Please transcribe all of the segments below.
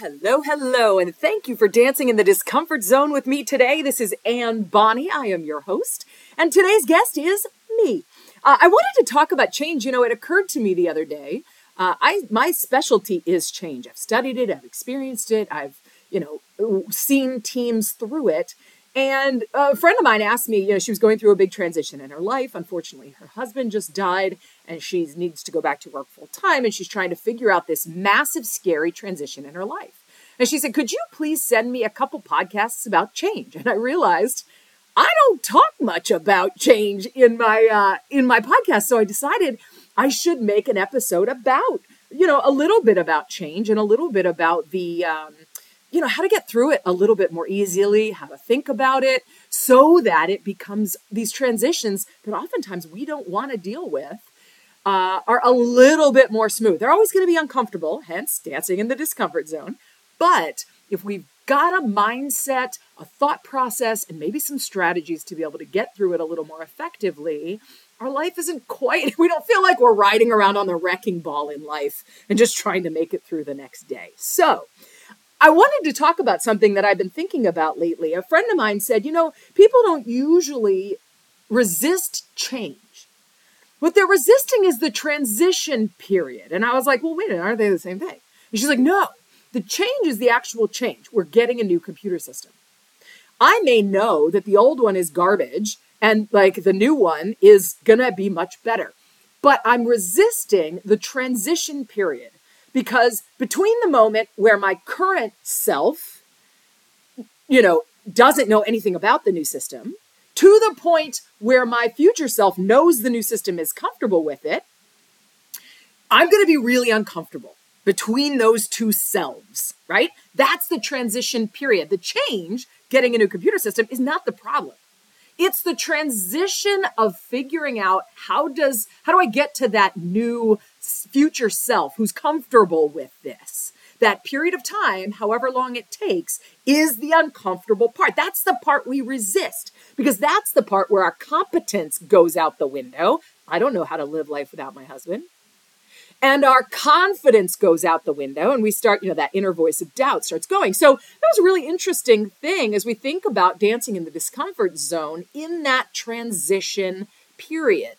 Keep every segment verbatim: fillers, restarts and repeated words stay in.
hello, hello, and thank you for dancing in the discomfort zone with me today. This is Anne Bonney. I am your host, and today's guest is me. Uh, I wanted to talk about change. You know, it occurred to me the other day. Uh, I my specialty is change. I've studied it. I've experienced it. I've, you know, seen teams through it. And a friend of mine asked me, you know, she was going through a big transition in her life. Unfortunately, her husband just died and she needs to go back to work full time. And she's trying to figure out this massive, scary transition in her life. And she said, could you please send me a couple podcasts about change? And I realized I don't talk much about change in my uh, in my podcast. So I decided I should make an episode about, you know, a little bit about change and a little bit about the um you know, how to get through it a little bit more easily, how to think about it so that it becomes these transitions that oftentimes we don't want to deal with uh, are a little bit more smooth. They're always going to be uncomfortable, hence dancing in the discomfort zone. But if we've got a mindset, a thought process, and maybe some strategies to be able to get through it a little more effectively, our life isn't quite, we don't feel like we're riding around on the wrecking ball in life and just trying to make it through the next day. So I wanted to talk about something that I've been thinking about lately. A friend of mine said, you know, people don't usually resist change. What they're resisting is the transition period. And I was like, well, wait a minute, aren't they the same thing? And she's like, no, the change is the actual change. We're getting a new computer system. I may know that the old one is garbage and like the new one is going to be much better, but I'm resisting the transition period. Because between the moment where my current self, you know, doesn't know anything about the new system to the point where my future self knows the new system is comfortable with it, I'm going to be really uncomfortable between those two selves, right? That's the transition period. The change, getting a new computer system, is not the problem. It's the transition of figuring out how does how do I get to that new future self who's comfortable with this. That period of time, however long it takes, is the uncomfortable part. That's the part we resist because that's the part where our competence goes out the window. I don't know how to live life without my husband. And our confidence goes out the window and we start, you know, that inner voice of doubt starts going. So that was a really interesting thing as we think about dancing in the discomfort zone in that transition period.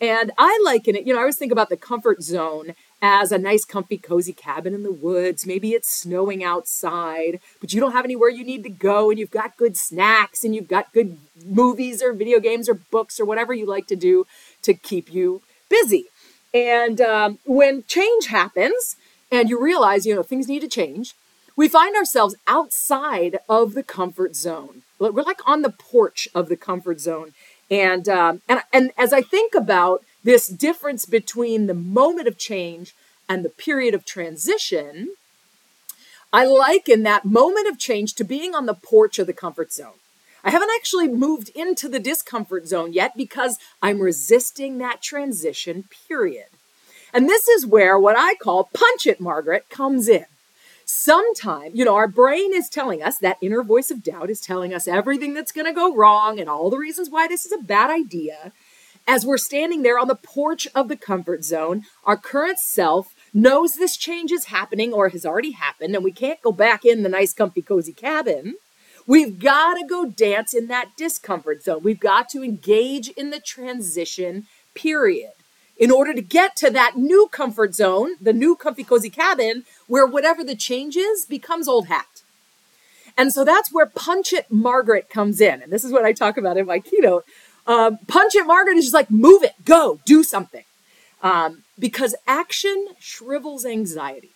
And I liken it, you know, I always think about the comfort zone as a nice, comfy, cozy cabin in the woods. Maybe it's snowing outside, but you don't have anywhere you need to go and you've got good snacks and you've got good movies or video games or books or whatever you like to do to keep you busy. And um, when change happens and you realize, you know, things need to change, we find ourselves outside of the comfort zone. We're like on the porch of the comfort zone. And um, and, and as I think about this difference between the moment of change and the period of transition, I liken that moment of change to being on the porch of the comfort zone. I haven't actually moved into the discomfort zone yet because I'm resisting that transition period. And this is where what I call punch it, Margaret, comes in. Sometime, you know, our brain is telling us, that inner voice of doubt is telling us everything that's going to go wrong and all the reasons why this is a bad idea. As we're standing there on the porch of the comfort zone, our current self knows this change is happening or has already happened and we can't go back in the nice, comfy, cozy cabin. We've got to go dance in that discomfort zone. We've got to engage in the transition period in order to get to that new comfort zone, the new comfy, cozy cabin, where whatever the change is becomes old hat. And so that's where Punch It, Margaret comes in. And this is what I talk about in my keynote. Um, Punch It, Margaret is just like, move it, go, do something. Um, because action shrivels anxiety.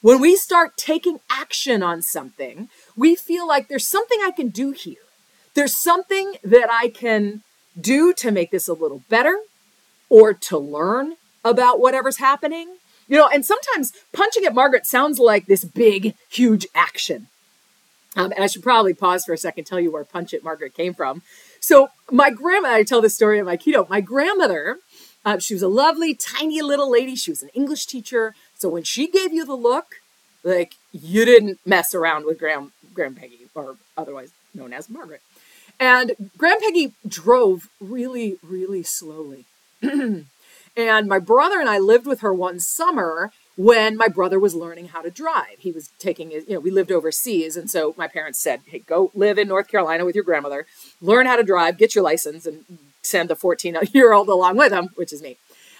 When we start taking action on something, we feel like there's something I can do here. There's something that I can do to make this a little better or to learn about whatever's happening. You know, and sometimes punching at Margaret sounds like this big, huge action. Um, and I should probably pause for a second, tell you where Punch It, Margaret came from. So my grandma, I tell this story in my keynote, my grandmother, uh, she was a lovely, tiny little lady. She was an English teacher. So when she gave you the look, like, you didn't mess around with Grand, Grand Peggy, or otherwise known as Margaret. And Grand Peggy drove really, really slowly. And my brother and I lived with her one summer when my brother was learning how to drive. He was taking his, you know, we lived overseas. And so my parents said, hey, go live in North Carolina with your grandmother, learn how to drive, get your license, and send a fourteen-year-old along with him, which is me.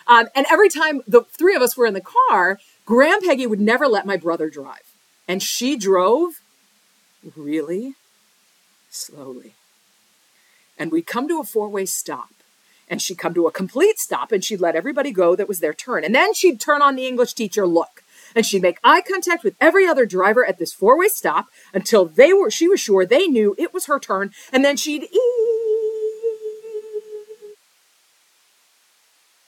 Um, and every time the three of us were in the car, Grand Peggy would never let my brother drive. And she drove really slowly. And we'd come to a four-way stop. And she'd come to a complete stop, and she'd let everybody go that was their turn. And then she'd turn on the English teacher look, and she'd make eye contact with every other driver at this four-way stop until they were. she was sure they knew it was her turn. And then she'd ee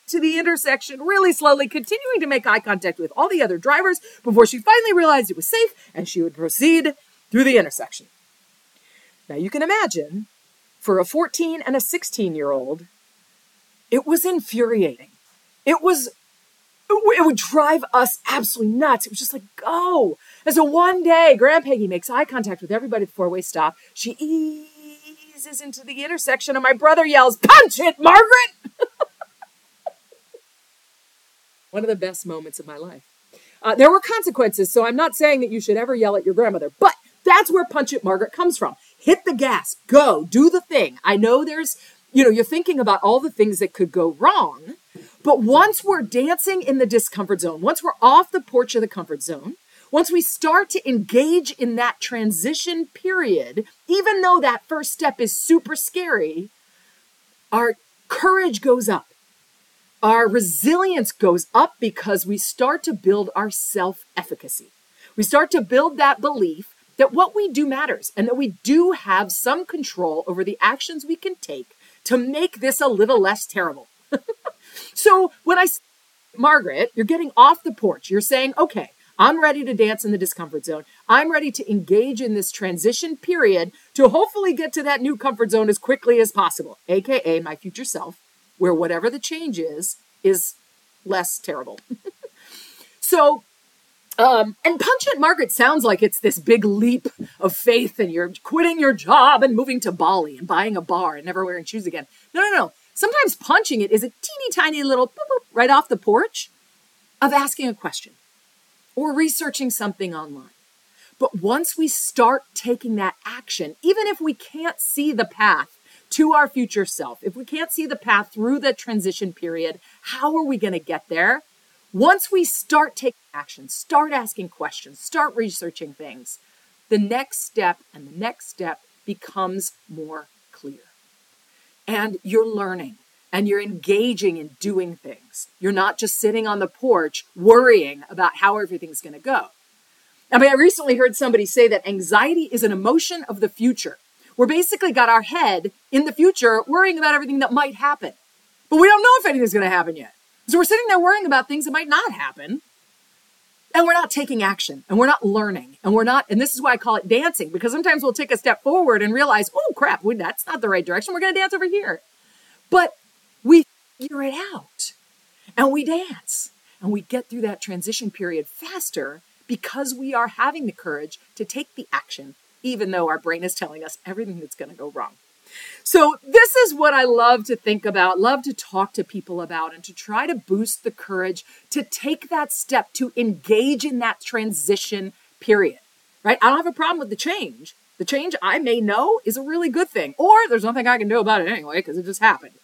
to the intersection really slowly, continuing to make eye contact with all the other drivers before she finally realized it was safe, and she would proceed through the intersection. Now, you can imagine, for a fourteen and a sixteen-year-old, it was infuriating. It was, it would drive us absolutely nuts. It was just like, go. And so one day, Grand Peggy makes eye contact with everybody at the four-way stop. She eases into the intersection, and my brother yells, punch it, Margaret! One of the best moments of my life. Uh, there were consequences, so I'm not saying that you should ever yell at your grandmother, but that's where punch it, Margaret comes from. Hit the gas. Go. Do the thing. I know there's... You know, you're thinking about all the things that could go wrong, but once we're dancing in the discomfort zone, once we're off the porch of the comfort zone, once we start to engage in that transition period, even though that first step is super scary, our courage goes up. Our resilience goes up because we start to build our self-efficacy. We start to build that belief that what we do matters and that we do have some control over the actions we can take to make this a little less terrible. So when I say, Margaret, you're getting off the porch. You're saying, okay, I'm ready to dance in the discomfort zone. I'm ready to engage in this transition period to hopefully get to that new comfort zone as quickly as possible, A K A my future self, where whatever the change is, is less terrible. so, um, and punch it, Margaret, sounds like it's this big leap of faith and you're quitting your job and moving to Bali and buying a bar and never wearing shoes again. No, no, no. Sometimes punching it is a teeny tiny little boop, boop, right off the porch of asking a question or researching something online. But once we start taking that action, even if we can't see the path to our future self, if we can't see the path through the transition period, how are we going to get there? Once we start taking action, start asking questions, start researching things, the next step and the next step becomes more clear. And you're learning and you're engaging in doing things. You're not just sitting on the porch worrying about how everything's going to go. I mean, I recently heard somebody say that anxiety is an emotion of the future. We're basically got our head in the future worrying about everything that might happen. But we don't know if anything's going to happen yet. So we're sitting there worrying about things that might not happen. And we're not taking action and we're not learning and we're not, and this is why I call it dancing, because sometimes we'll take a step forward and realize, oh crap, we, that's not the right direction. We're going to dance over here. But we figure it out and we dance and we get through that transition period faster because we are having the courage to take the action, even though our brain is telling us everything that's going to go wrong. So this is what I love to think about, love to talk to people about, and to try to boost the courage to take that step, to engage in that transition period, right? I don't have a problem with the change. The change I may know is a really good thing, or there's nothing I can do about it anyway because it just happened.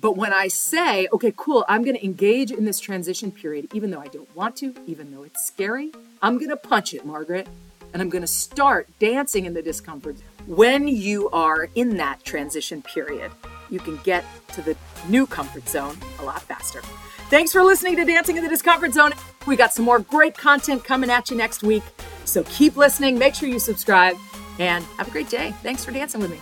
But when I say, okay, cool, I'm going to engage in this transition period, even though I don't want to, even though it's scary, I'm going to punch it, Margaret, and I'm going to start dancing in the discomfort zone. When you are in that transition period, you can get to the new comfort zone a lot faster. Thanks for listening to Dancing in the Discomfort Zone. We got some more great content coming at you next week. So keep listening. Make sure you subscribe and have a great day. Thanks for dancing with me.